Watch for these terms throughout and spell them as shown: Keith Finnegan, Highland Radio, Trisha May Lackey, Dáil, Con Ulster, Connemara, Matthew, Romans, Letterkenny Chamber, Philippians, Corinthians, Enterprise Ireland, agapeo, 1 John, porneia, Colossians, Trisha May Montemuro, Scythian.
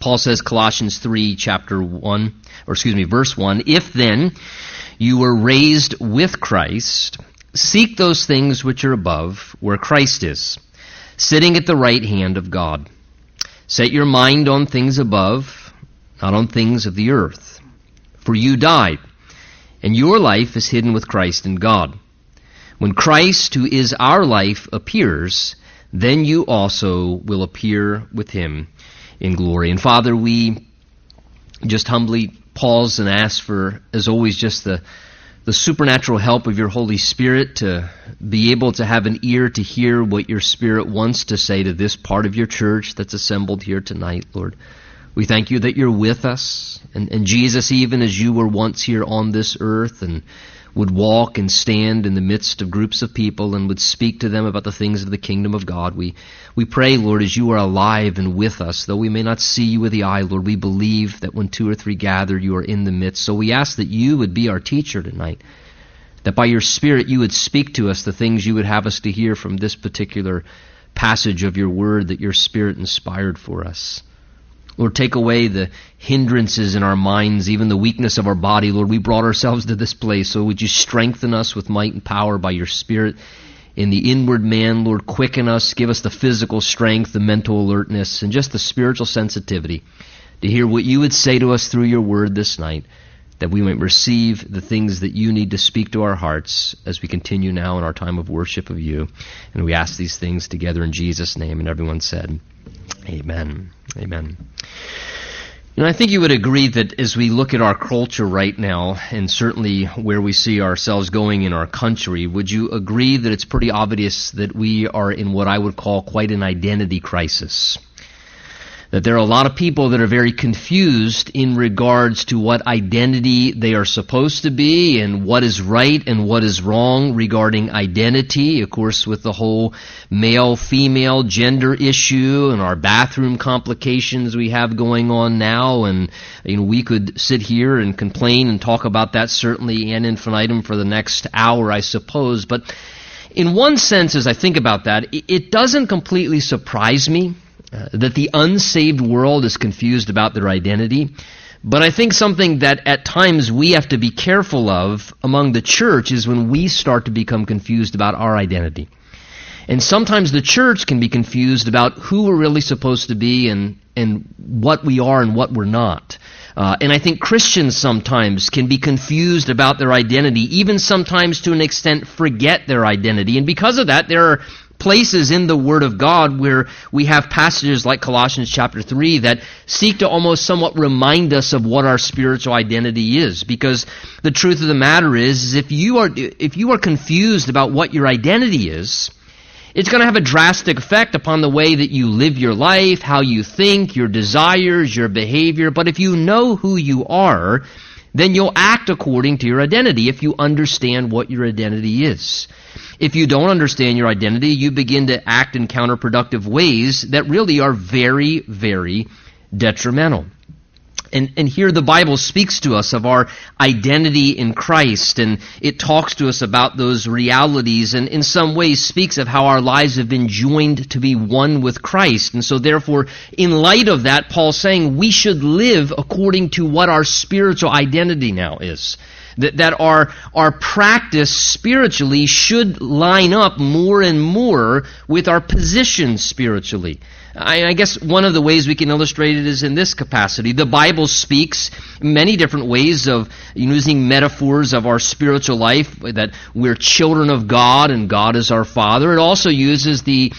Paul says, Colossians 3, verse 1, "If then you were raised with Christ, seek those things which are above, where Christ is, sitting at the right hand of God. Set your mind on things above, not on things of the earth. For you died, and your life is hidden with Christ in God. When Christ, who is our life, appears, then you also will appear with him in glory." And Father, we just humbly pause and ask for, as always, just the supernatural help of your Holy Spirit to be able to have an ear to hear what your Spirit wants to say to this part of your church that's assembled here tonight, Lord. We thank you that you're with us. And Jesus, even as you were once here on this earth and would walk and stand in the midst of groups of people and would speak to them about the things of the kingdom of God, we pray, Lord, as you are alive and with us, though we may not see you with the eye, Lord, we believe that when two or three gather, you are in the midst. So we ask that you would be our teacher tonight, that by your Spirit you would speak to us the things you would have us to hear from this particular passage of your word that your Spirit inspired for us. Lord, take away the hindrances in our minds, even the weakness of our body. Lord, we brought ourselves to this place, so would you strengthen us with might and power by your Spirit in the inward man. Lord, quicken us, give us the physical strength, the mental alertness, and just the spiritual sensitivity to hear what you would say to us through your word this night, that we might receive the things that you need to speak to our hearts as we continue now in our time of worship of you. And we ask these things together in Jesus' name, and everyone said, Amen. Amen. You know, I think you would agree that as we look at our culture right now, and certainly where we see ourselves going in our country, would you agree that it's pretty obvious that we are in what I would call quite an identity crisis? That there are a lot of people that are very confused in regards to what identity they are supposed to be and what is right and what is wrong regarding identity. Of course, with the whole male-female gender issue and our bathroom complications we have going on now, and we could sit here and complain and talk about that certainly ad infinitum for the next hour, I suppose. But in one sense, as I think about that, it doesn't completely surprise me that the unsaved world is confused about their identity. But I think something that at times we have to be careful of among the church is when we start to become confused about our identity. And sometimes the church can be confused about who we're really supposed to be and what we are and what we're not. And I think Christians sometimes can be confused about their identity, even sometimes to an extent forget their identity. And because of that, there are places in the Word of God where we have passages like Colossians chapter 3 that seek to almost somewhat remind us of what our spiritual identity is. Because the truth of the matter is if you are confused about what your identity is, it's going to have a drastic effect upon the way that you live your life, how you think, your desires, your behavior. But if you know who you are, then you'll act according to your identity if you understand what your identity is. If you don't understand your identity, you begin to act in counterproductive ways that really are very, very detrimental. And here the Bible speaks to us of our identity in Christ, and it talks to us about those realities, and in some ways speaks of how our lives have been joined to be one with Christ. And so therefore, in light of that, Paul's saying we should live according to what our spiritual identity now is. That our practice spiritually should line up more and more with our position spiritually. I guess one of the ways we can illustrate it is in this capacity. The Bible speaks many different ways of using metaphors of our spiritual life, that we're children of God and God is our Father. It also uses the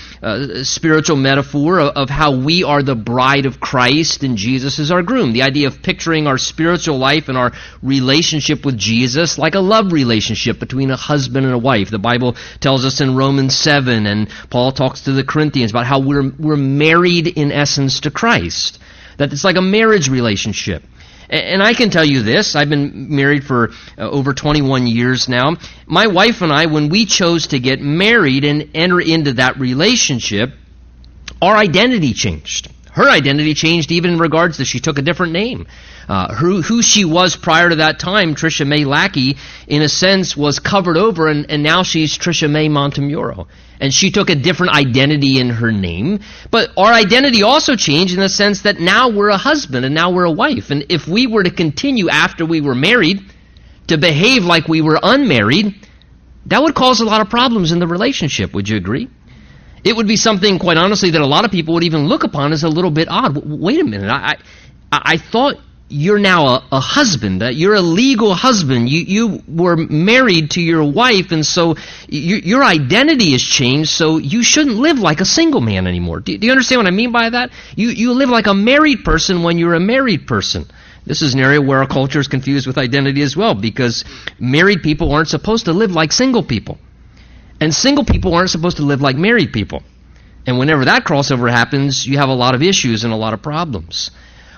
spiritual metaphor of how we are the bride of Christ and Jesus is our groom. The idea of picturing our spiritual life and our relationship with Jesus like a love relationship between a husband and a wife. The Bible tells us in Romans 7, and Paul talks to the Corinthians about how we're married in essence to Christ, that it's like a marriage relationship. And I can tell you this, I've been married for over 21 years now. My wife and I, when we chose to get married and enter into that relationship, our identity changed. Her identity changed even in regards to she took a different name. Who she was prior to that time, Trisha May Lackey, in a sense, was covered over, and now she's Trisha May Montemuro. And she took a different identity in her name. But our identity also changed in the sense that now we're a husband and now we're a wife. And if we were to continue after we were married to behave like we were unmarried, that would cause a lot of problems in the relationship. Would you agree? It would be something, quite honestly, that a lot of people would even look upon as a little bit odd. Wait a minute, I thought you're now a husband. You're a legal husband. You were married to your wife, and so your identity has changed, so you shouldn't live like a single man anymore. Do you understand what I mean by that? You live like a married person when you're a married person. This is an area where our culture is confused with identity as well, because married people aren't supposed to live like single people. And single people aren't supposed to live like married people. And whenever that crossover happens, you have a lot of issues and a lot of problems.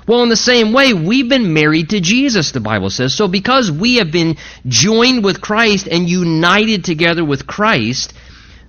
Well, in the same way, we've been married to Jesus, the Bible says. So because we have been joined with Christ and united together with Christ,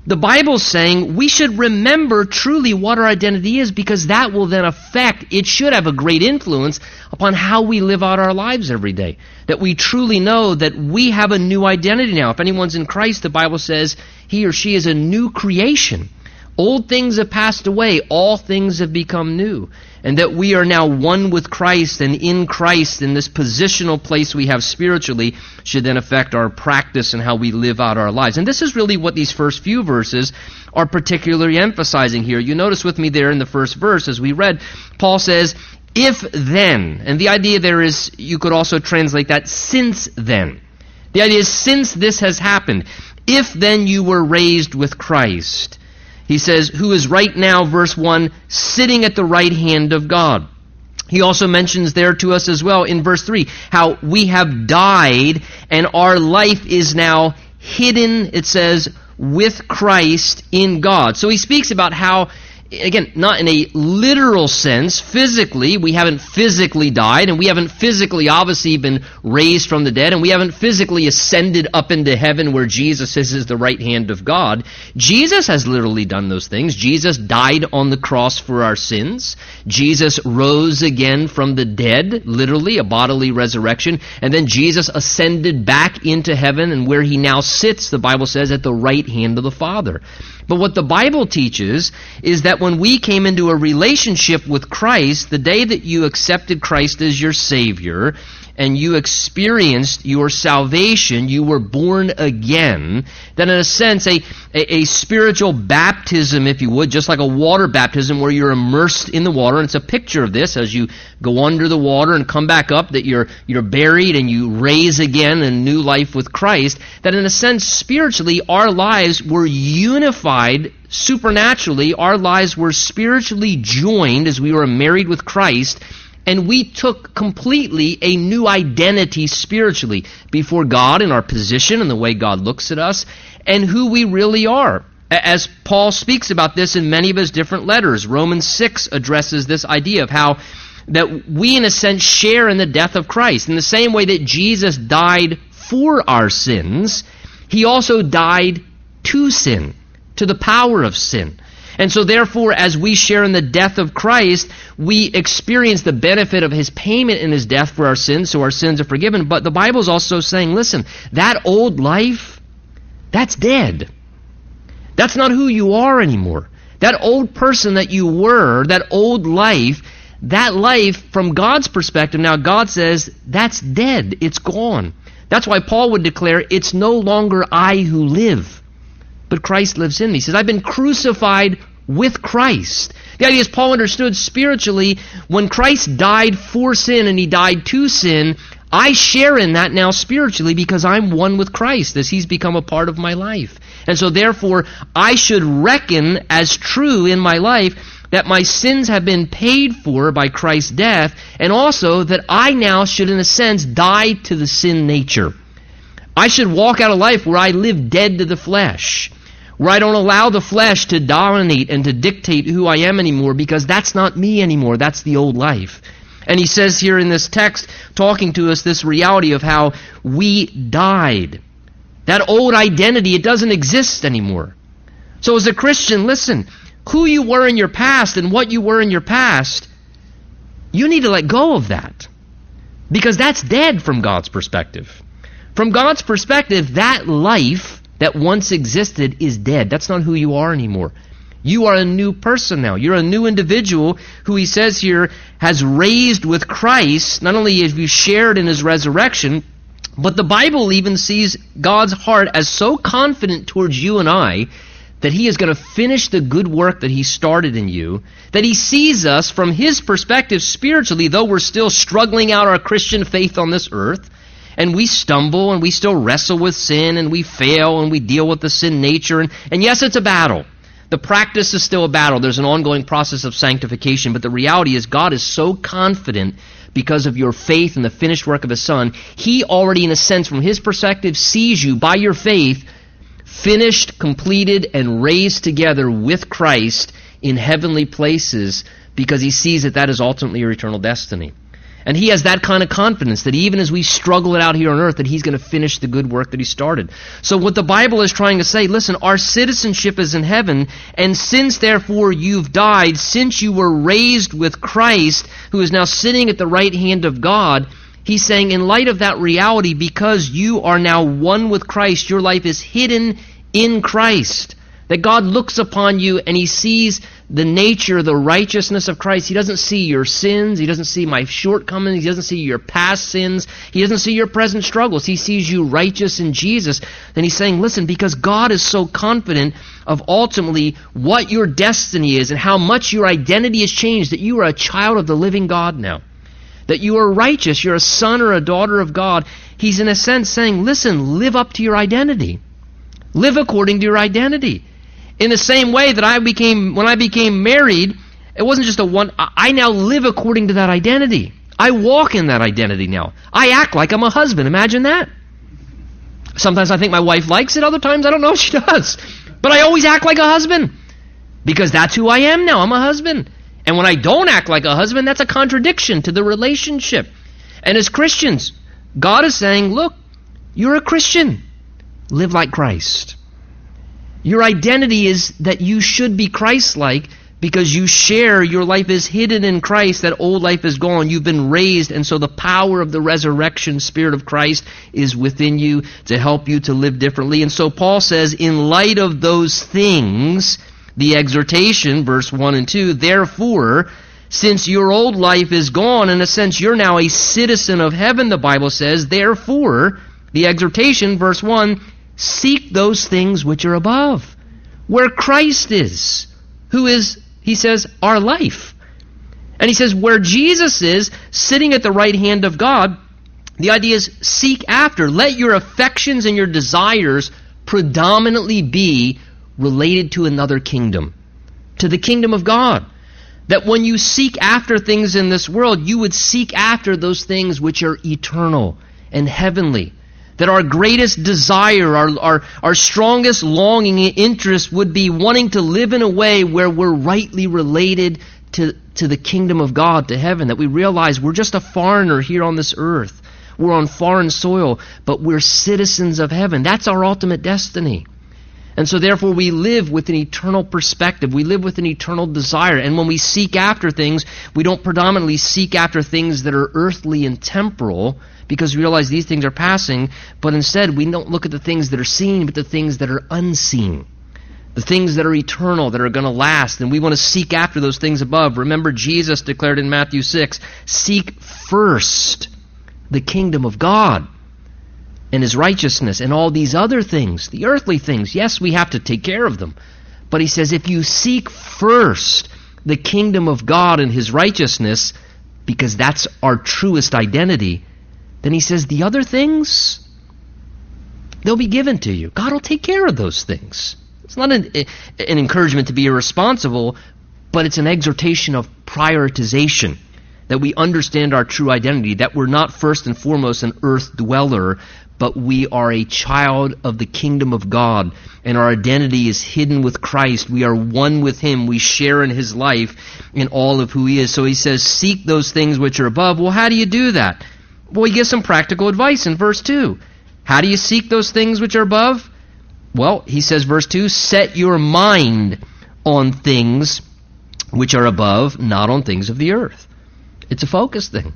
the Bible's saying we should remember truly what our identity is, because that will then affect, it should have a great influence upon how we live out our lives every day. That we truly know that we have a new identity now. If anyone's in Christ, the Bible says he or she is a new creation. Old things have passed away, all things have become new. And that we are now one with Christ and in Christ, and this positional place we have spiritually should then affect our practice and how we live out our lives. And this is really what these first few verses are particularly emphasizing here. You notice with me there in the first verse, as we read, Paul says, if then, and the idea there is, you could also translate that, since then. The idea is, since this has happened, if then you were raised with Christ. He says, who is right now, verse 1, sitting at the right hand of God. He also mentions there to us as well in verse 3, how we have died and our life is now hidden, it says, with Christ in God. So he speaks about how, again, not in a literal sense, physically, we haven't physically died, and we haven't physically obviously been raised from the dead, and we haven't physically ascended up into heaven where Jesus is the right hand of God. Jesus has literally done those things. Jesus died on the cross for our sins. Jesus rose again from the dead, literally, a bodily resurrection, and then Jesus ascended back into heaven, and where he now sits, the Bible says, at the right hand of the Father. But what the Bible teaches is that when we came into a relationship with Christ, the day that you accepted Christ as your Savior and you experienced your salvation, you were born again, then in a sense, a spiritual baptism, if you would, just like a water baptism where you're immersed in the water, and it's a picture of this as you go under the water and come back up, that you're buried and you raise again in new life with Christ, that in a sense, spiritually, our lives were unified supernaturally. Our lives were spiritually joined as we were married with Christ, and we took completely a new identity spiritually before God in our position and the way God looks at us and who we really are. As Paul speaks about this in many of his different letters, Romans 6 addresses this idea of how that we in a sense share in the death of Christ. In the same way that Jesus died for our sins, he also died to sin, to the power of sin. And so therefore, as we share in the death of Christ, we experience the benefit of his payment in his death for our sins, so our sins are forgiven. But the Bible is also saying, listen, that old life, that's dead. That's not who you are anymore. That old person that you were, that old life, that life from God's perspective, now God says, that's dead. It's gone. That's why Paul would declare, it's no longer I who live, but Christ lives in me. He says, I've been crucified with Christ. The idea is Paul understood spiritually, when Christ died for sin and he died to sin, I share in that now spiritually because I'm one with Christ as he's become a part of my life. And so therefore, I should reckon as true in my life that my sins have been paid for by Christ's death, and also that I now should, in a sense, die to the sin nature. I should walk out a life where I live dead to the flesh, where I don't allow the flesh to dominate and to dictate who I am anymore, because that's not me anymore. That's the old life. And he says here in this text, talking to us, this reality of how we died. That old identity, it doesn't exist anymore. So as a Christian, listen, who you were in your past and what you were in your past, you need to let go of that, because that's dead from God's perspective. From God's perspective, that life that once existed is dead. That's not who you are anymore. You are a new person now. You're a new individual who, he says here, has raised with Christ. Not only have you shared in his resurrection, but the Bible even sees God's heart as so confident towards you and I that he is going to finish the good work that he started in you, that he sees us from his perspective spiritually, though we're still struggling out our Christian faith on this earth, and we stumble, and we still wrestle with sin, and we fail, and we deal with the sin nature. And yes, it's a battle. The practice is still a battle. There's an ongoing process of sanctification, but the reality is God is so confident because of your faith in the finished work of his Son. He already, in a sense, from his perspective, sees you by your faith finished, completed, and raised together with Christ in heavenly places, because he sees that that is ultimately your eternal destiny. And he has that kind of confidence that even as we struggle it out here on earth, that he's going to finish the good work that he started. So what the Bible is trying to say, listen, our citizenship is in heaven, and since therefore you've died, since you were raised with Christ, who is now sitting at the right hand of God, he's saying in light of that reality, because you are now one with Christ, your life is hidden in Christ. That God looks upon you and he sees the nature, the righteousness of Christ. He doesn't see your sins. He doesn't see my shortcomings. He doesn't see your past sins. He doesn't see your present struggles. He sees you righteous in Jesus. Then he's saying, listen, because God is so confident of ultimately what your destiny is and how much your identity has changed, that you are a child of the living God now, that you are righteous, you're a son or a daughter of God. He's in a sense saying, listen, live up to your identity. Live according to your identity. In the same way that when I became married, it wasn't just I now live according to that identity. I walk in that identity now. I act like I'm a husband. Imagine that. Sometimes I think my wife likes it. Other times I don't know if she does. But I always act like a husband, because that's who I am now. I'm a husband. And when I don't act like a husband, that's a contradiction to the relationship. And as Christians, God is saying, look, you're a Christian. Live like Christ. Your identity is that you should be Christ-like, because you share, your life is hidden in Christ, that old life is gone, you've been raised, and so the power of the resurrection Spirit of Christ is within you to help you to live differently. And so Paul says, in light of those things, the exhortation, verse 1 and 2, therefore, since your old life is gone, in a sense you're now a citizen of heaven, the Bible says, therefore, the exhortation, verse 1, seek those things which are above, where Christ is, who is, he says, our life. And he says, where Jesus is, sitting at the right hand of God, the idea is seek after. Let your affections and your desires predominantly be related to another kingdom, to the kingdom of God. That when you seek after things in this world, you would seek after those things which are eternal and heavenly. That our greatest desire, our strongest longing and interest would be wanting to live in a way where we're rightly related to the kingdom of God, to heaven. That we realize we're just a foreigner here on this earth. We're on foreign soil, but we're citizens of heaven. That's our ultimate destiny. And so therefore we live with an eternal perspective. We live with an eternal desire. And when we seek after things, we don't predominantly seek after things that are earthly and temporal, because we realize these things are passing, but instead we don't look at the things that are seen, but the things that are unseen, the things that are eternal, that are going to last. And we want to seek after those things above. Remember, Jesus declared in Matthew 6, seek first the kingdom of God and his righteousness, and all these other things, the earthly things, yes, we have to take care of them. But he says, if you seek first the kingdom of God and his righteousness, because that's our truest identity, then he says, the other things, they'll be given to you. God will take care of those things. It's not an encouragement to be irresponsible, but it's an exhortation of prioritization. That we understand our true identity, that we're not first and foremost an earth dweller, but we are a child of the kingdom of God, and our identity is hidden with Christ. We are one with him. We share in his life and all of who he is. So he says, seek those things which are above. Well, how do you do that? Well, he gives some practical advice in verse 2. How do you seek those things which are above? Well, he says, verse 2, set your mind on things which are above, not on things of the earth. It's a focus thing.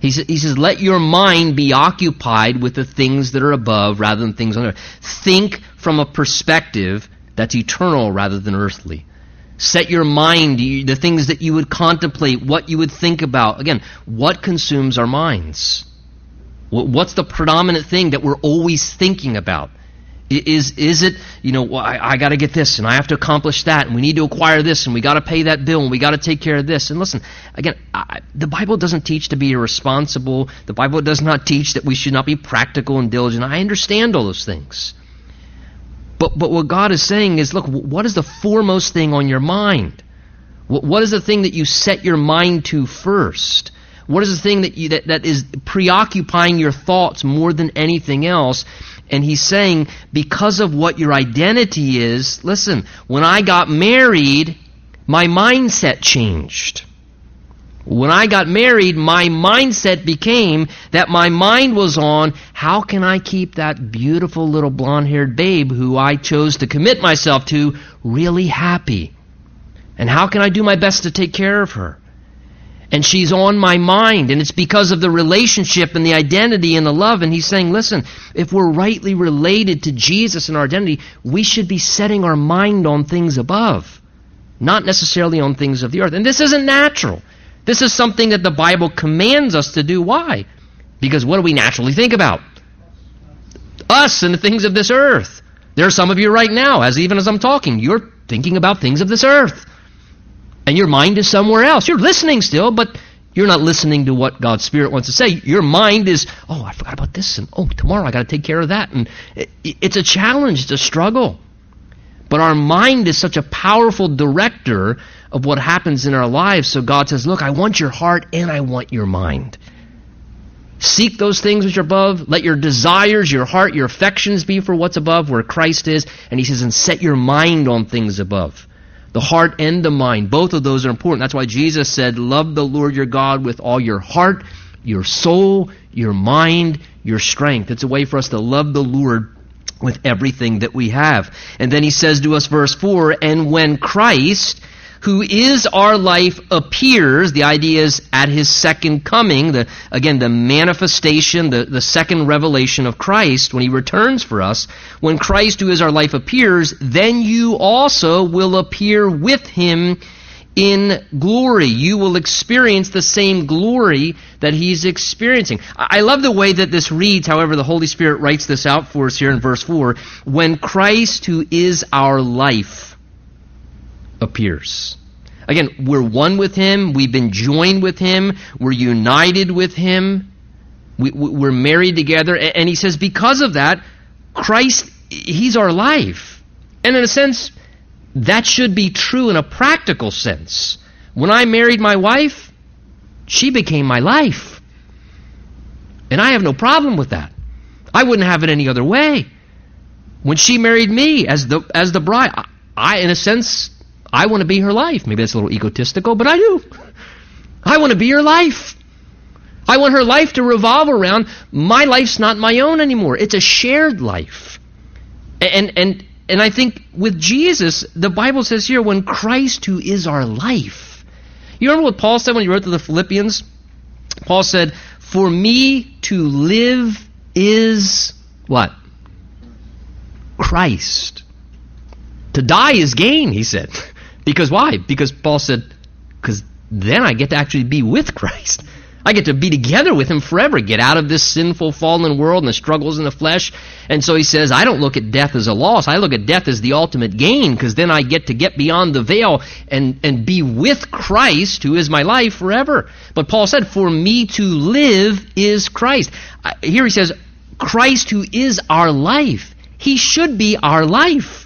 He says, let your mind be occupied with the things that are above rather than things on earth. Think from a perspective that's eternal rather than earthly. Set your mind, the things that you would contemplate, what you would think about. Again, what consumes our minds? What's the predominant thing that we're always thinking about? Is it, you know, I got to get this, and I have to accomplish that, and we need to acquire this, and we got to pay that bill, and we got to take care of this. And listen, again, the Bible doesn't teach to be irresponsible. The Bible does not teach that we should not be practical and diligent. I understand all those things. But what God is saying is, look, what is the foremost thing on your mind? What is the thing that you set your mind to first? What is the thing that is preoccupying your thoughts more than anything else? And he's saying, because of what your identity is, listen, when I got married, my mindset changed. When I got married, my mindset became that my mind was on, how can I keep that beautiful little blonde-haired babe who I chose to commit myself to really happy? And how can I do my best to take care of her? And she's on my mind, and it's because of the relationship and the identity and the love. And he's saying, listen, if we're rightly related to Jesus and our identity, we should be setting our mind on things above, not necessarily on things of the earth. And this isn't natural. This is something that the Bible commands us to do. Why? Because what do we naturally think about? Us and the things of this earth. There are some of you right now, even as I'm talking, you're thinking about things of this earth. And your mind is somewhere else. You're listening still, but you're not listening to what God's Spirit wants to say. Your mind is, oh, I forgot about this, and oh, tomorrow I got to take care of that. And it's a challenge, it's a struggle. But our mind is such a powerful director of what happens in our lives. So God says, look, I want your heart and I want your mind. Seek those things which are above. Let your desires, your heart, your affections be for what's above, where Christ is. And he says, and set your mind on things above. The heart and the mind, both of those are important. That's why Jesus said, love the Lord your God with all your heart, your soul, your mind, your strength. It's a way for us to love the Lord with everything that we have. And then he says to us, verse 4, and when Christ, who is our life, appears, the idea is at his second coming, the manifestation, the second revelation of Christ when he returns for us. When Christ, who is our life, appears, then you also will appear with him in glory. You will experience the same glory that he's experiencing. I love the way that this reads, however, the Holy Spirit writes this out for us here in verse 4. When Christ, who is our life, appears. Again, we're one with him. We've been joined with him. We're united with him. We're married together. And he says, because of that, Christ, he's our life. And in a sense, that should be true in a practical sense. When I married my wife, she became my life. And I have no problem with that. I wouldn't have it any other way. When she married me as the bride, I in a sense, I want to be her life. Maybe that's a little egotistical, but I do. I want to be her life. I want her life to revolve around, my life's not my own anymore. It's a shared life. And I think with Jesus, the Bible says here, when Christ, who is our life. You remember what Paul said when he wrote to the Philippians? Paul said, for me to live is what? Christ. To die is gain, he said. Because why? Because Paul said, because then I get to actually be with Christ. I get to be together with him forever, get out of this sinful, fallen world and the struggles in the flesh. And so he says, I don't look at death as a loss. I look at death as the ultimate gain, because then I get to get beyond the veil and be with Christ, who is my life, forever. But Paul said, for me to live is Christ. Here he says, Christ, who is our life. He should be our life.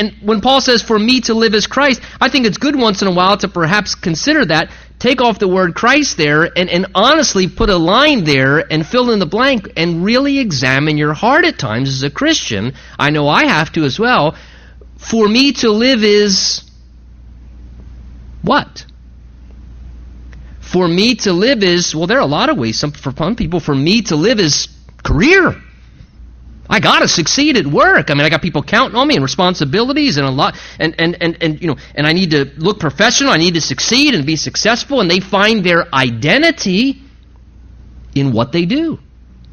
And when Paul says, for me to live is Christ, I think it's good once in a while to perhaps consider that, take off the word Christ there and honestly put a line there and fill in the blank and really examine your heart at times as a Christian. I know I have to as well. For me to live is what? For me to live is, well, there are a lot of ways. For some people, for me to live is career. I got to succeed at work. I mean, I got people counting on me and responsibilities and a lot, and you know, and I need to look professional. I need to succeed and be successful. And they find their identity in what they do.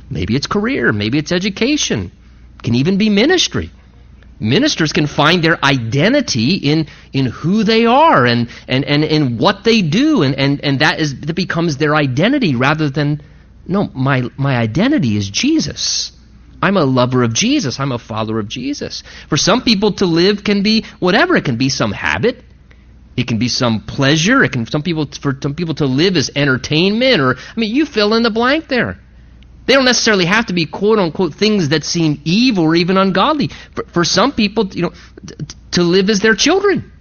Maybe it's career. Maybe it's education. It can even be ministry. Ministers can find their identity in who they are and in what they do. And that becomes their identity rather than, no, my identity is Jesus. I'm a lover of Jesus. I'm a follower of Jesus. For some people, to live can be whatever. It can be some habit. It can be some pleasure. For some people to live is entertainment. Or, I mean, you fill in the blank there. They don't necessarily have to be quote unquote things that seem evil or even ungodly. For some people, you know, to live is their children.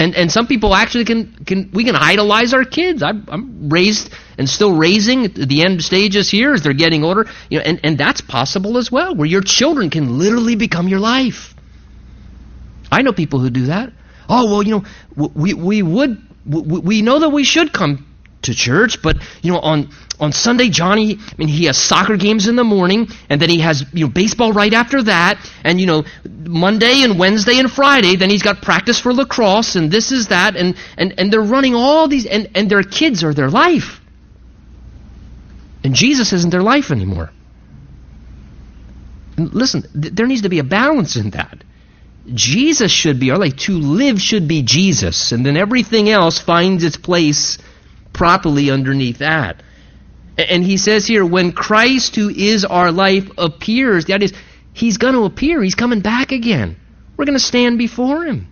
And some people actually can idolize our kids. I'm raised and still raising at the end stages here as they're getting older. You know, and that's possible as well, where your children can literally become your life. I know people who do that. Oh, well, you know, we know that we should come to church, but you know, on Sunday, Johnny, I mean, he has soccer games in the morning, and then he has, you know, baseball right after that, and you know, Monday and Wednesday and Friday, then he's got practice for lacrosse, and this is that, and they're running all these, and their kids are their life, and Jesus isn't their life anymore. And listen, there needs to be a balance in that. Jesus should be our life. To live should be Jesus, and then everything else finds its place properly underneath that. And he says here, when Christ, who is our life, appears, that is, he's going to appear. He's coming back again. We're going to stand before him.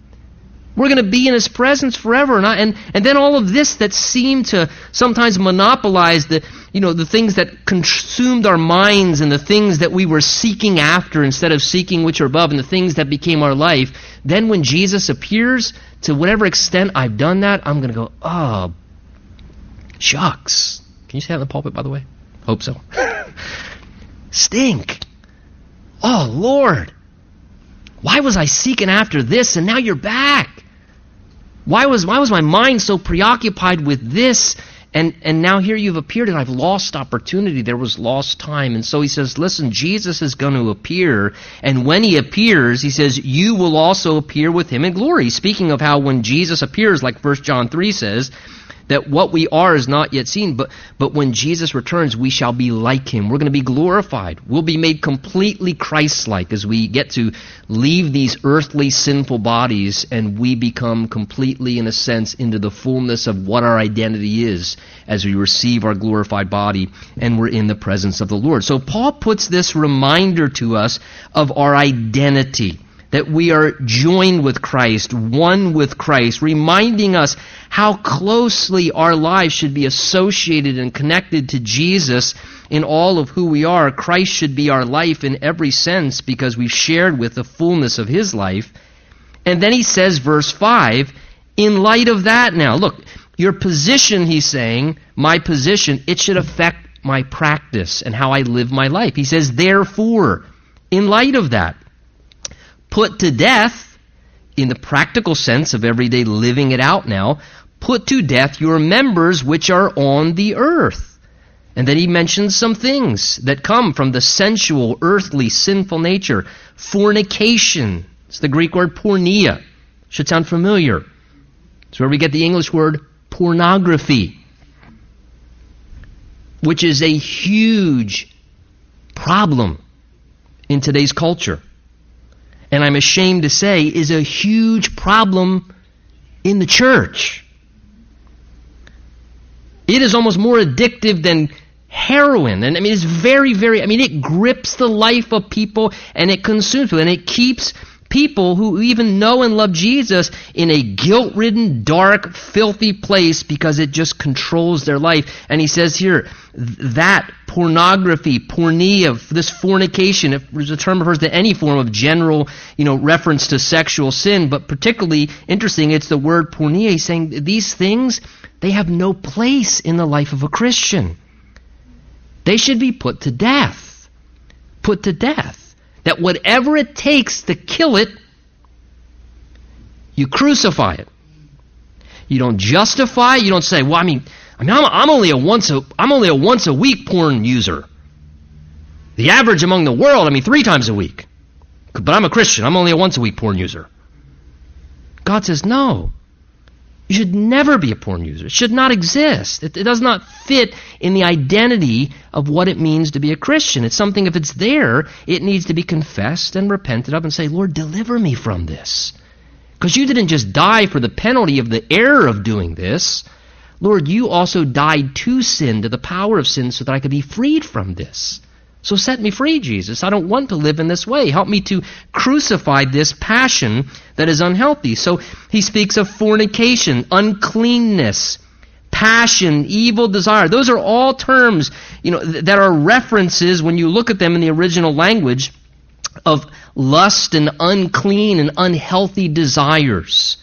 We're going to be in his presence forever. And then all of this that seemed to sometimes monopolize the, you know, the things that consumed our minds and the things that we were seeking after instead of seeking which are above, and the things that became our life. Then when Jesus appears, to whatever extent I've done that, I'm going to go, oh, shucks. Can you say that in the pulpit, by the way? Hope so. Stink. Oh, Lord. Why was I seeking after this, and now you're back? Why was my mind so preoccupied with this, and now here you've appeared, and I've lost opportunity. There was lost time. And so he says, listen, Jesus is going to appear, and when he appears, he says, you will also appear with him in glory. Speaking of how when Jesus appears, like 1 John 3 says, that what we are is not yet seen, but when Jesus returns, we shall be like him. We're going to be glorified. We'll be made completely Christ-like as we get to leave these earthly sinful bodies, and we become completely, in a sense, into the fullness of what our identity is as we receive our glorified body and we're in the presence of the Lord. So Paul puts this reminder to us of our identity, that we are joined with Christ, one with Christ, reminding us how closely our lives should be associated and connected to Jesus in all of who we are. Christ should be our life in every sense because we've shared with the fullness of his life. And then he says, verse 5, in light of that now, look, your position, he's saying, my position, it should affect my practice and how I live my life. He says, therefore, in light of that, put to death, in the practical sense of everyday living it out now, put to death your members which are on the earth. And then he mentions some things that come from the sensual, earthly, sinful nature. Fornication. It's the Greek word porneia. Should sound familiar. It's where we get the English word pornography, which is a huge problem in today's culture. And I'm ashamed to say, is a huge problem in the church. It is almost more addictive than heroin. And I mean, it's very, very, I mean, it grips the life of people, and it consumes people, and it keeps people who even know and love Jesus in a guilt-ridden, dark, filthy place because it just controls their life. And he says here, that pornography, porneia, this fornication, it was a term refers to any form of general, you know, reference to sexual sin, but particularly interesting, it's the word porneia. He's saying these things, they have no place in the life of a Christian. They should be put to death. Put to death. That whatever it takes to kill it, you crucify it. You don't justify it. You don't say, "Well, I'm only a once a week porn user." The average among the world, 3 times a week. But I'm a Christian. I'm only a once-a-week porn user. God says, no. You should never be a porn user. It should not exist. It does not fit in the identity of what it means to be a Christian. It's something, if it's there, it needs to be confessed and repented of and say, Lord, deliver me from this. Because you didn't just die for the penalty of the error of doing this. Lord, you also died to sin, to the power of sin, so that I could be freed from this. So set me free, Jesus. I don't want to live in this way. Help me to crucify this passion that is unhealthy. So he speaks of fornication, uncleanness, passion, evil desire. Those are all terms, that are references when you look at them in the original language of lust and unclean and unhealthy desires.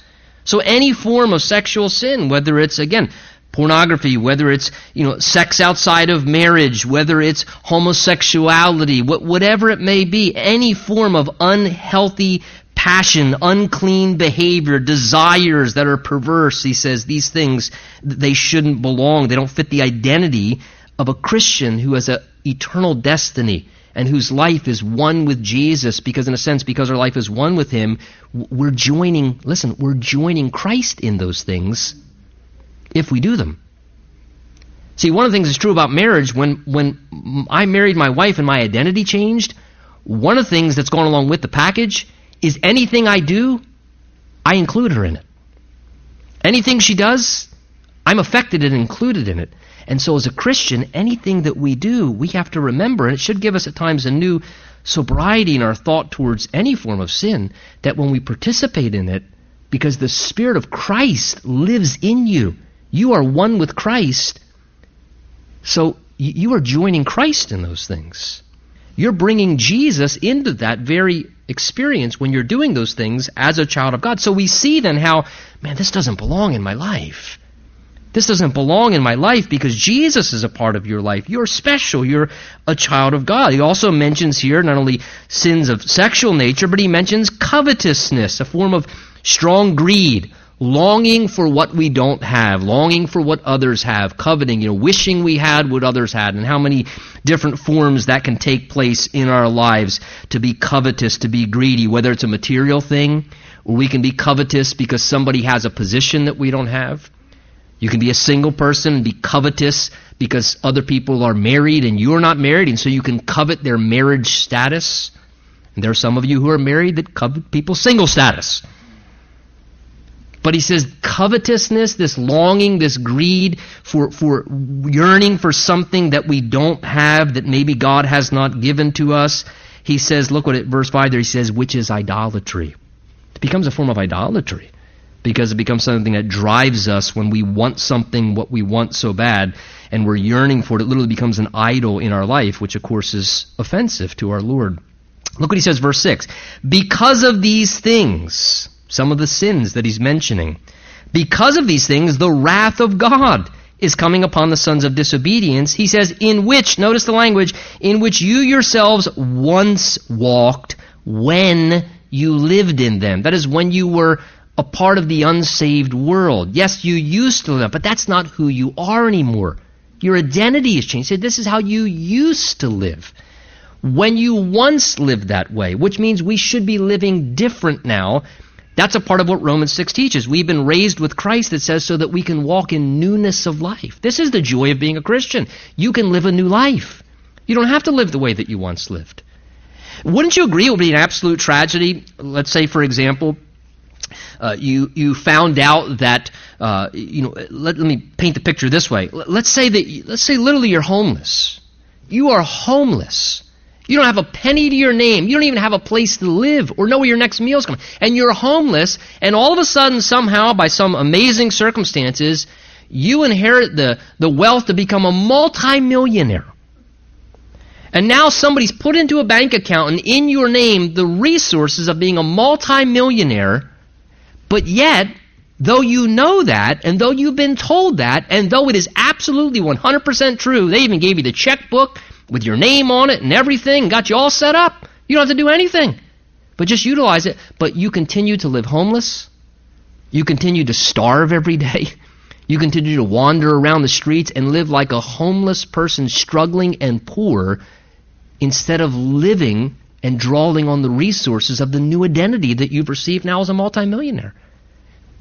So any form of sexual sin, whether it's, again, pornography, whether it's, sex outside of marriage, whether it's homosexuality, whatever it may be, any form of unhealthy passion, unclean behavior, desires that are perverse, he says these things, they shouldn't belong. They don't fit the identity of a Christian who has an eternal destiny and whose life is one with Jesus, because in a sense, because our life is one with him, we're joining Christ in those things if we do them. See, one of the things that's true about marriage, when I married my wife and my identity changed, one of the things that's gone along with the package is anything I do, I include her in it. Anything she does, I'm affected and included in it. And so as a Christian, anything that we do, we have to remember, and it should give us at times a new sobriety in our thought towards any form of sin, that when we participate in it, because the Spirit of Christ lives in you, you are one with Christ, so you are joining Christ in those things. You're bringing Jesus into that very experience when you're doing those things as a child of God. So we see then how, this doesn't belong in my life. This doesn't belong in my life because Jesus is a part of your life. You're special. You're a child of God. He also mentions here not only sins of sexual nature, but he mentions covetousness, a form of strong greed, longing for what we don't have, longing for what others have, coveting, wishing we had what others had, and how many different forms that can take place in our lives to be covetous, to be greedy, whether it's a material thing, or we can be covetous because somebody has a position that we don't have. You can be a single person and be covetous because other people are married and you're not married, and so you can covet their marriage status. And there are some of you who are married that covet people's single status. But he says covetousness, this longing, this greed, for yearning for something that we don't have, that maybe God has not given to us. He says, look what at verse 5 there, he says, which is idolatry. It becomes a form of idolatry, because it becomes something that drives us when we want something, what we want so bad, and we're yearning for it. It literally becomes an idol in our life, which, of course, is offensive to our Lord. Look what he says, verse 6. Because of these things, some of the sins that he's mentioning, because of these things, the wrath of God is coming upon the sons of disobedience. He says, in which, notice the language, in which you yourselves once walked when you lived in them. That is, when you were a part of the unsaved world. Yes, you used to live, but that's not who you are anymore. Your identity has changed. This is how you used to live. When you once lived that way, which means we should be living different now. That's a part of what Romans 6 teaches. We've been raised with Christ, it says, so that we can walk in newness of life. This is the joy of being a Christian. You can live a new life. You don't have to live the way that you once lived. Wouldn't you agree it would be an absolute tragedy? Let's say, for example, you found out that Let me paint the picture this way. Let's say literally you're homeless. You are homeless. You don't have a penny to your name. You don't even have a place to live or know where your next meal is coming. And you're homeless. And all of a sudden, somehow, by some amazing circumstances, you inherit the wealth to become a multimillionaire. And now somebody's put into a bank account and in your name the resources of being a multimillionaire. But yet, though you know that, and though you've been told that, and though it is absolutely 100% true, they even gave you the checkbook with your name on it and everything, and got you all set up. You don't have to do anything, but just utilize it. But you continue to live homeless. You continue to starve every day. You continue to wander around the streets and live like a homeless person, struggling and poor instead of living and drawing on the resources of the new identity that you've received now as a multimillionaire.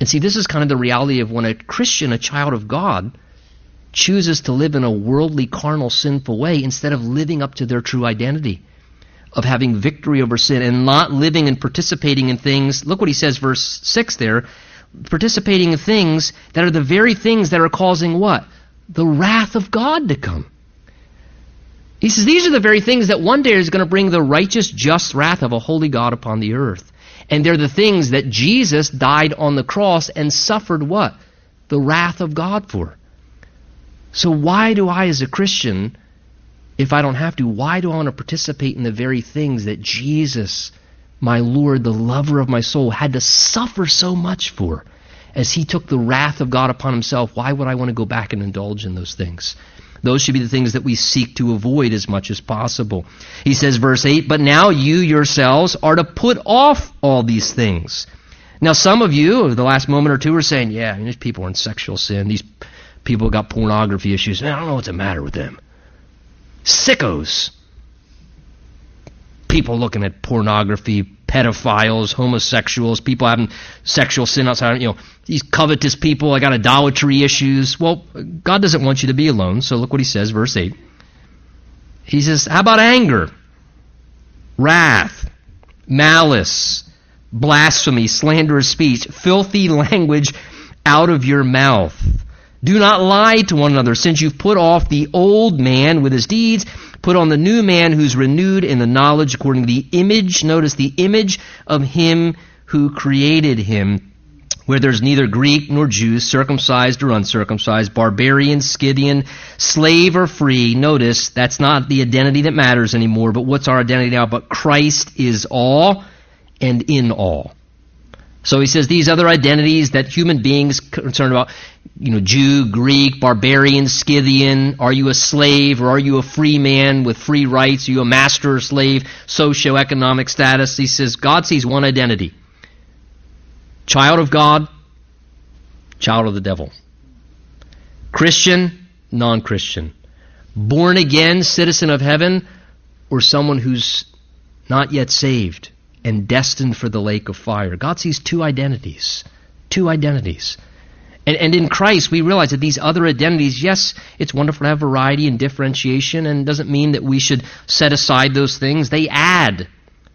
And see, this is kind of the reality of when a Christian, a child of God, chooses to live in a worldly, carnal, sinful way instead of living up to their true identity of having victory over sin and not living and participating in things. Look what he says, verse 6 there. Participating in things that are the very things that are causing what? The wrath of God to come. He says these are the very things that one day is going to bring the righteous, just wrath of a holy God upon the earth. And they're the things that Jesus died on the cross and suffered what? The wrath of God for. So why do I as a Christian, if I don't have to, why do I want to participate in the very things that Jesus, my Lord, the lover of my soul, had to suffer so much for? As he took the wrath of God upon himself, why would I want to go back and indulge in those things? Those should be the things that we seek to avoid as much as possible. He says, verse 8, but now you yourselves are to put off all these things. Now some of you, over the last moment or two, are saying, yeah, I mean, these people are in sexual sin. These people got pornography issues. Man, I don't know what's the matter with them. Sickos. People looking at pornography, pedophiles, homosexuals, people having sexual sin outside, you know, these covetous people, I got idolatry issues. Well, God doesn't want you to be alone, so look what he says, verse 8. He says, how about anger, wrath, malice, blasphemy, slanderous speech, filthy language out of your mouth? Do not lie to one another, since you've put off the old man with his deeds, put on the new man who's renewed in the knowledge according to the image, notice the image of him who created him, where there's neither Greek nor Jew, circumcised or uncircumcised, barbarian, Scythian, slave or free. Notice that's not the identity that matters anymore, but what's our identity now? But Christ is all and in all. So he says these other identities that human beings concerned about, you know, Jew, Greek, barbarian, Scythian, are you a slave or are you a free man with free rights? Are you a master or slave? Socioeconomic status. He says God sees one identity. Child of God, child of the devil. Christian, non-Christian. Born again, citizen of heaven, or someone who's not yet saved and destined for the lake of fire. God sees two identities. Two identities. And in Christ, we realize that these other identities, yes, it's wonderful to have variety and differentiation, and it doesn't mean that we should set aside those things. They add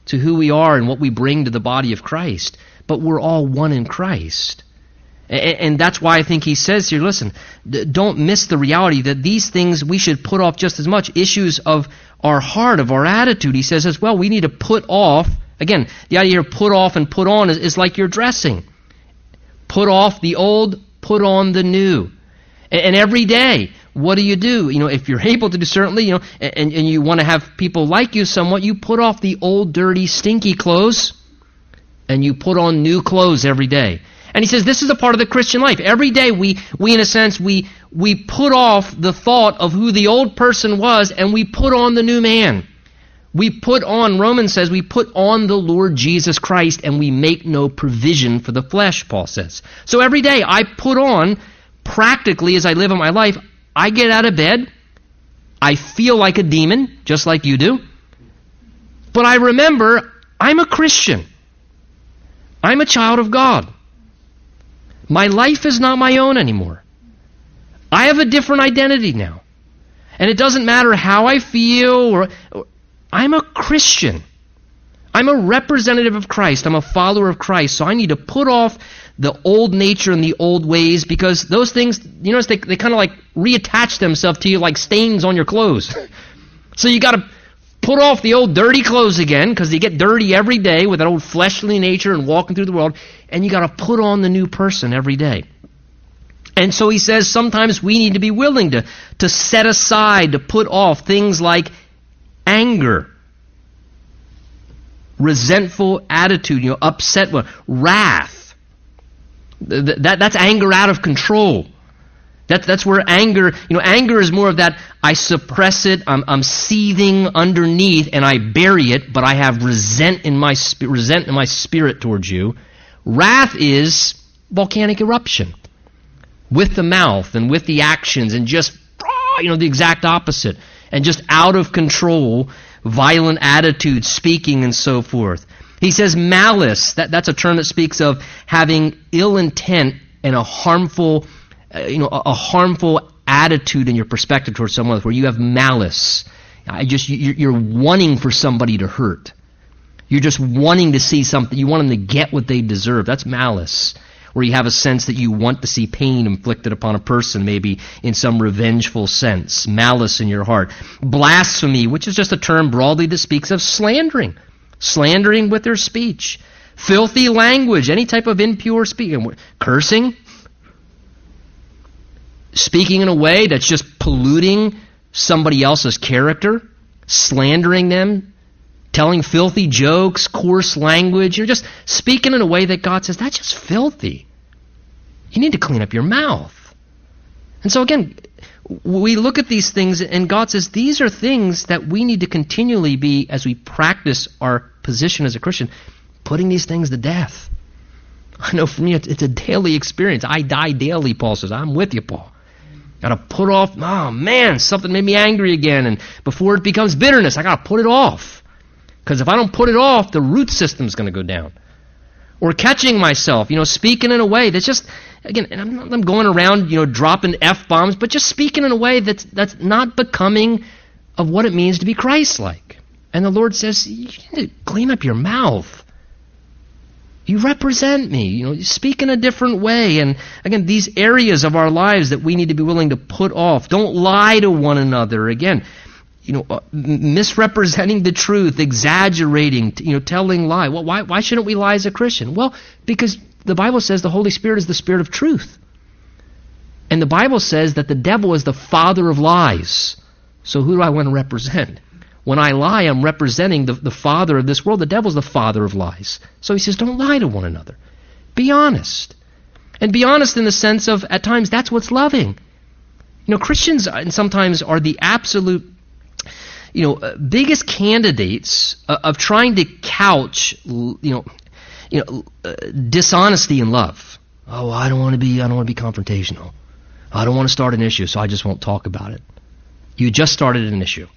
to who we are and what we bring to the body of Christ. But we're all one in Christ. And that's why I think he says here, listen, don't miss the reality that these things we should put off just as much. Issues of our heart, of our attitude. He says as well, we need to put off. Again, the idea of put off and put on is like your dressing. Put off the old, put on the new. And every day, what do? You know, if you're able to do certainly, you know, and you want to have people like you somewhat, you put off the old, dirty, stinky clothes, and you put on new clothes every day. And he says this is a part of the Christian life. Every day we in a sense, we put off the thought of who the old person was, and we put on the new man. We put on, Romans says, we put on the Lord Jesus Christ and we make no provision for the flesh, Paul says. So every day I put on, practically as I live in my life, I get out of bed, I feel like a demon, just like you do, but I remember I'm a Christian. I'm a child of God. My life is not my own anymore. I have a different identity now. And it doesn't matter how I feel or I'm a Christian. I'm a representative of Christ. I'm a follower of Christ. So I need to put off the old nature and the old ways because those things, you notice they kind of like reattach themselves to you like stains on your clothes. So you got to put off the old dirty clothes again because they get dirty every day with that old fleshly nature and walking through the world. And you got to put on the new person every day. And so he says sometimes we need to be willing to set aside, to put off things like anger, resentful attitude, you know, upset, wrath. That's anger out of control. That's where anger, you know, anger is more of that I suppress it, I'm seething underneath and I bury it, but I have resent in my spirit towards you. Wrath is volcanic eruption with the mouth and with the actions and just, you know, the exact opposite. And just out of control violent attitudes, speaking, and so forth. He says malice. That's a term that speaks of having ill intent and a harmful, a harmful attitude in your perspective towards someone, where you have malice. You're wanting for somebody to hurt. You're just wanting to see something. You want them to get what they deserve. That's malice. Where you have a sense that you want to see pain inflicted upon a person, maybe in some revengeful sense. Malice in your heart. Blasphemy, which is just a term broadly that speaks of slandering. Slandering with their speech. Filthy language, any type of impure speaking. Cursing. Speaking in a way that's just polluting somebody else's character. Slandering them. Telling filthy jokes, coarse language. You're just speaking in a way that God says, that's just filthy. You need to clean up your mouth. And so again, we look at these things and God says, these are things that we need to continually be, as we practice our position as a Christian, putting these things to death. I know for me, it's a daily experience. I die daily, Paul says. I'm with you, Paul. Got to put off, oh man, something made me angry again. And before it becomes bitterness, I got to put it off. Because if I don't put it off, the root system's going to go down. Or catching myself, speaking in a way that's just, again, and I'm going around, dropping F-bombs, but just speaking in a way that's not becoming of what it means to be Christ-like. And the Lord says, you need to clean up your mouth. You represent me. You speak in a different way. And again, these areas of our lives that we need to be willing to put off. Don't lie to one another. Again, misrepresenting the truth, exaggerating, telling lie. Well, why shouldn't we lie as a Christian? Well, because the Bible says the Holy Spirit is the Spirit of truth. And the Bible says that the devil is the father of lies. So who do I want to represent? When I lie, I'm representing the father of this world. The devil's the father of lies. So he says, don't lie to one another. Be honest. And be honest in the sense of, at times, that's what's loving. Christians sometimes are the absolute biggest candidates of trying to couch, dishonesty in love. Oh, I don't want to be confrontational. I don't want to start an issue, so I just won't talk about it. You just started an issue.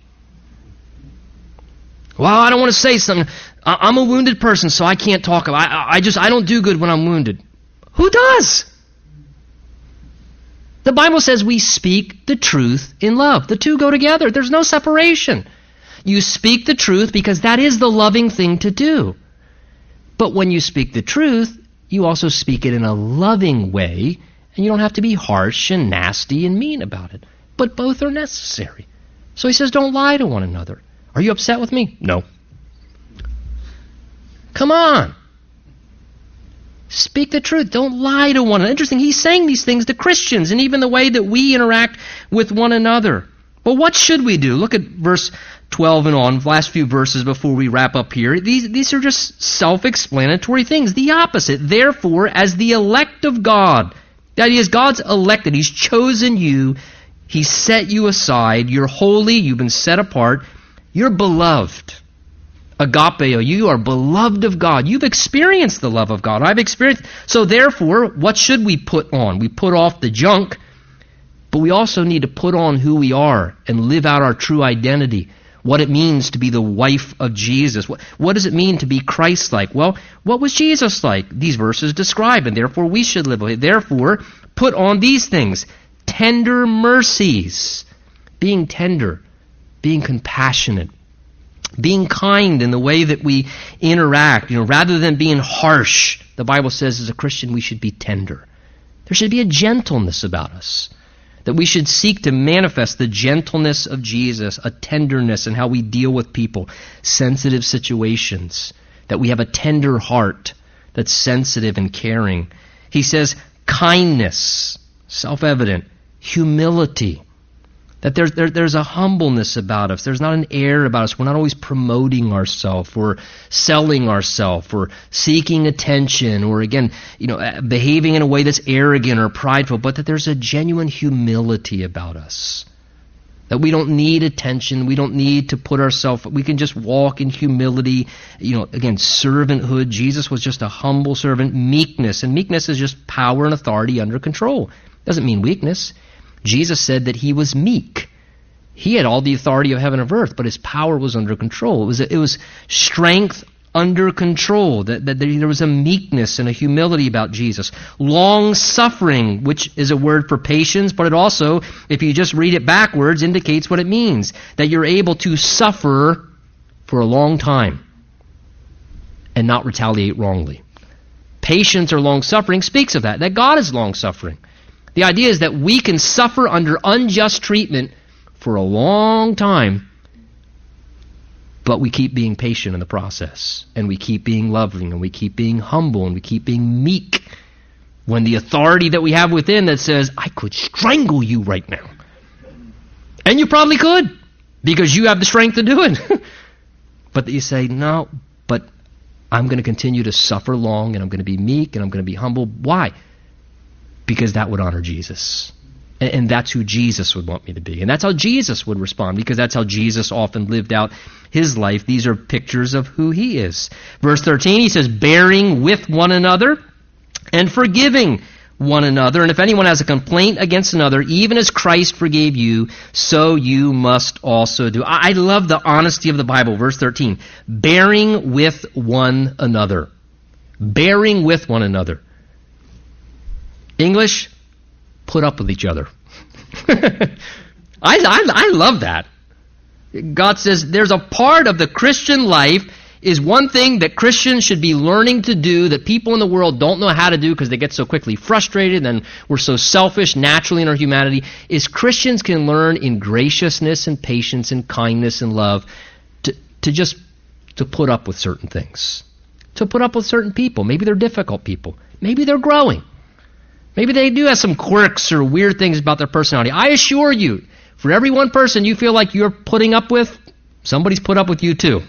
Well, I don't want to say something. I'm a wounded person, so I can't talk about it. I don't do good when I'm wounded. Who does? The Bible says we speak the truth in love. The two go together. There's no separation. You speak the truth because that is the loving thing to do. But when you speak the truth, you also speak it in a loving way, and you don't have to be harsh and nasty and mean about it. But both are necessary. So he says, don't lie to one another. Are you upset with me? No. Come on. Speak the truth. Don't lie to one another. Interesting, he's saying these things to Christians and even the way that we interact with one another. But what should we do? Look at verse 12 and on, last few verses before we wrap up here. These are just self-explanatory things. The opposite. Therefore, as the elect of God, that is, God's elected. He's chosen you. He set you aside. You're holy. You've been set apart. You're beloved. Agapeo, you are beloved of God. You've experienced the love of God. I've experienced. So therefore, what should we put on? We put off the junk, but we also need to put on who we are and live out our true identity, what it means to be the wife of Jesus. What does it mean to be Christ-like? Well, what was Jesus like? These verses describe, and therefore we should live like. Therefore, put on these things. Tender mercies, being tender, being compassionate, being kind in the way that we interact, rather than being harsh. The Bible says as a Christian we should be tender. There should be a gentleness about us, that we should seek to manifest the gentleness of Jesus, a tenderness in how we deal with people, sensitive situations, that we have a tender heart that's sensitive and caring. He says kindness, self-evident, humility, that there's a humbleness about us. There's not an air about us. We're not always promoting ourselves or selling ourselves or seeking attention or, again, behaving in a way that's arrogant or prideful, but that there's a genuine humility about us, that we don't need attention. We don't need to put ourselves. We can just walk in humility. Again, servanthood. Jesus was just a humble servant. Meekness. And meekness is just power and authority under control. Doesn't mean weakness. Jesus said that he was meek. He had all the authority of heaven and earth, but his power was under control. It was strength under control. That there was a meekness and a humility about Jesus. Long-suffering, which is a word for patience, but it also, if you just read it backwards, indicates what it means. That you're able to suffer for a long time and not retaliate wrongly. Patience or long-suffering speaks of that God is long-suffering. The idea is that we can suffer under unjust treatment for a long time, but we keep being patient in the process, and we keep being loving, and we keep being humble, and we keep being meek. When the authority that we have within that says, I could strangle you right now. And you probably could, because you have the strength to do it. But that you say, no, but I'm going to continue to suffer long, and I'm going to be meek, and I'm going to be humble. Why? Because that would honor Jesus. And that's who Jesus would want me to be. And that's how Jesus would respond, because that's how Jesus often lived out his life. These are pictures of who he is. Verse 13, he says, bearing with one another and forgiving one another. And if anyone has a complaint against another, even as Christ forgave you, so you must also do. I love the honesty of the Bible. Verse 13, bearing with one another. Bearing with one another. English? Put up with each other. I love that. God says there's a part of the Christian life is one thing that Christians should be learning to do that people in the world don't know how to do because they get so quickly frustrated and we're so selfish naturally in our humanity, is Christians can learn in graciousness and patience and kindness and love to put up with certain things, to put up with certain people. Maybe they're difficult people. Maybe they're growing. Maybe they do have some quirks or weird things about their personality. I assure you, for every one person you feel like you're putting up with, somebody's put up with you too.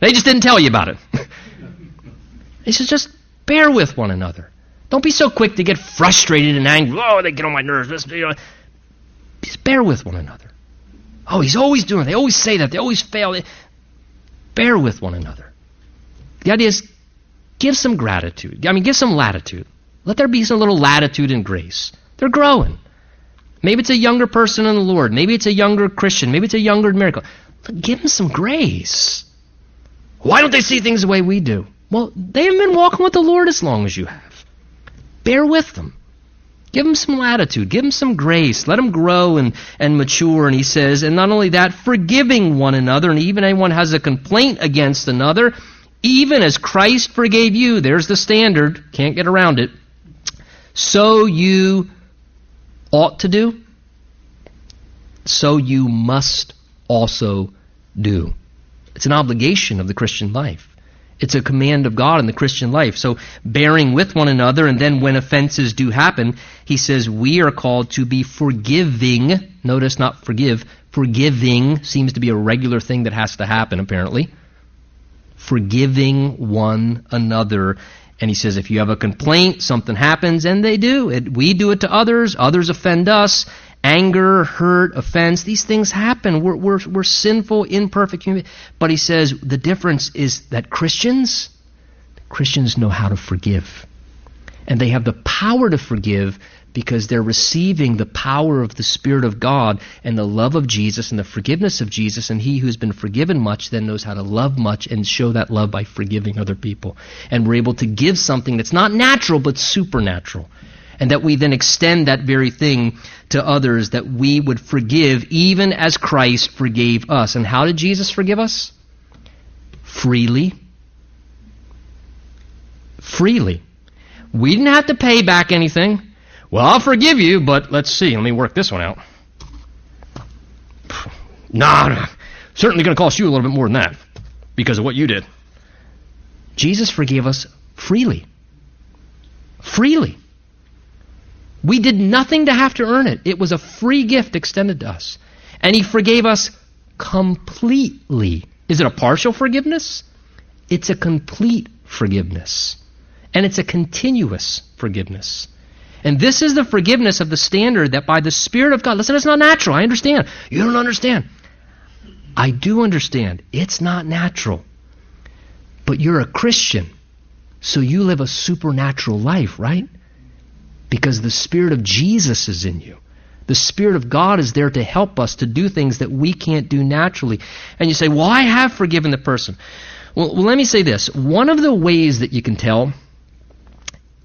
They just didn't tell you about it. He says, just bear with one another. Don't be so quick to get frustrated and angry. Oh, they get on my nerves. Just bear with one another. Oh, he's always doing it. They always say that. They always fail. Bear with one another. The idea is give some gratitude. Give some latitude. Let there be some little latitude and grace. They're growing. Maybe it's a younger person in the Lord. Maybe it's a younger Christian. Maybe it's a younger miracle. Give them some grace. Why don't they see things the way we do? Well, they haven't been walking with the Lord as long as you have. Bear with them. Give them some latitude. Give them some grace. Let them grow and mature. And he says, and not only that, forgiving one another, and even anyone has a complaint against another, even as Christ forgave you. There's the standard. Can't get around it. So you ought to do, so you must also do. It's an obligation of the Christian life. It's a command of God in the Christian life. So bearing with one another, and then when offenses do happen, he says we are called to be forgiving. Notice not forgive. Forgiving seems to be a regular thing that has to happen, apparently. Forgiving one another. And he says, if you have a complaint, something happens, and they do. We do it to others. Others offend us. Anger, hurt, offense, these things happen. We're sinful, imperfect human. But he says the difference is that Christians know how to forgive. And they have the power to forgive because they're receiving the power of the Spirit of God and the love of Jesus and the forgiveness of Jesus. And he who's been forgiven much then knows how to love much and show that love by forgiving other people. And we're able to give something that's not natural but supernatural. And that we then extend that very thing to others, that we would forgive even as Christ forgave us. And how did Jesus forgive us? Freely. Freely. We didn't have to pay back anything. Well, I'll forgive you, but let's see. Let me work this one out. Nah, certainly going to cost you a little bit more than that because of what you did. Jesus forgave us freely. Freely. We did nothing to have to earn it. It was a free gift extended to us. And he forgave us completely. Is it a partial forgiveness? It's a complete forgiveness. And it's a continuous forgiveness. And this is the forgiveness of the standard that by the Spirit of God... Listen, it's not natural. I understand. You don't understand. I do understand. It's not natural. But you're a Christian, so you live a supernatural life, right? Because the Spirit of Jesus is in you. The Spirit of God is there to help us to do things that we can't do naturally. And you say, well, I have forgiven the person. Well, let me say this. One of the ways that you can tell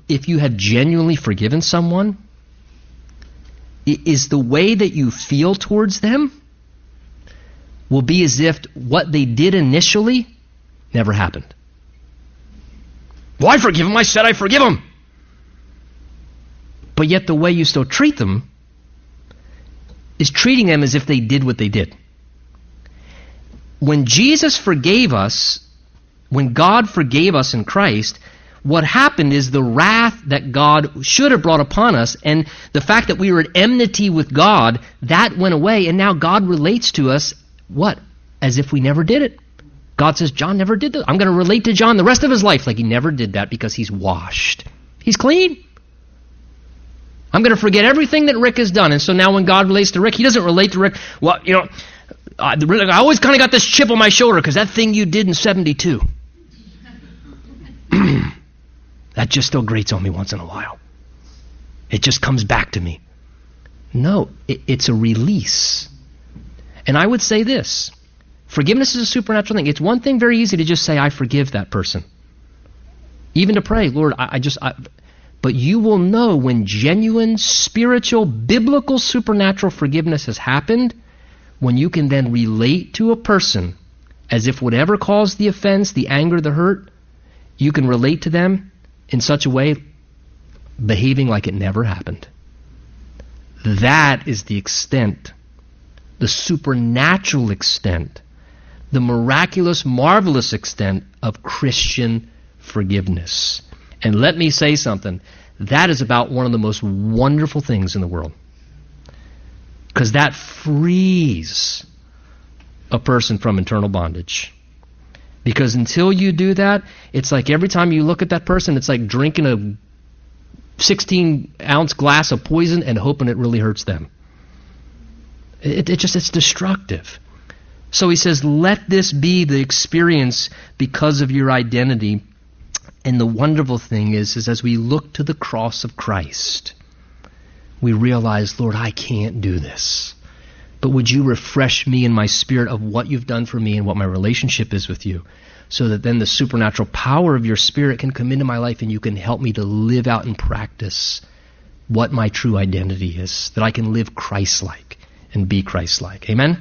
if you have genuinely forgiven someone is the way that you feel towards them will be as if what they did initially never happened. Well, I forgive them. I said I forgive them. But yet the way you still treat them is treating them as if they did what they did. When Jesus forgave us, when God forgave us in Christ, what happened is the wrath that God should have brought upon us and the fact that we were at enmity with God, that went away, and now God relates to us, what? As if we never did it. God says, John never did that. I'm going to relate to John the rest of his life like he never did that because he's washed. He's clean. I'm going to forget everything that Rick has done. And so now when God relates to Rick, he doesn't relate to Rick. Well, you know, I always kind of got this chip on my shoulder because that thing you did in 72. That just still grates on me once in a while. It just comes back to me. No, it's a release. And I would say this. Forgiveness is a supernatural thing. It's one thing very easy to just say, I forgive that person. Even to pray, Lord, But you will know when genuine, spiritual, biblical, supernatural forgiveness has happened, when you can then relate to a person as if whatever caused the offense, the anger, the hurt, you can relate to them in such a way, behaving like it never happened. That is the extent, the supernatural extent, the miraculous, marvelous extent of Christian forgiveness. And let me say something. That is about one of the most wonderful things in the world. Because that frees a person from internal bondage. Because until you do that, it's like every time you look at that person, it's like drinking a 16-ounce glass of poison and hoping it really hurts them. It's destructive. So he says, let this be the experience because of your identity. And the wonderful thing is as we look to the cross of Christ, we realize, Lord, I can't do this. But would you refresh me in my spirit of what you've done for me and what my relationship is with you, so that then the supernatural power of your Spirit can come into my life and you can help me to live out and practice what my true identity is, that I can live Christ-like and be Christ-like. Amen?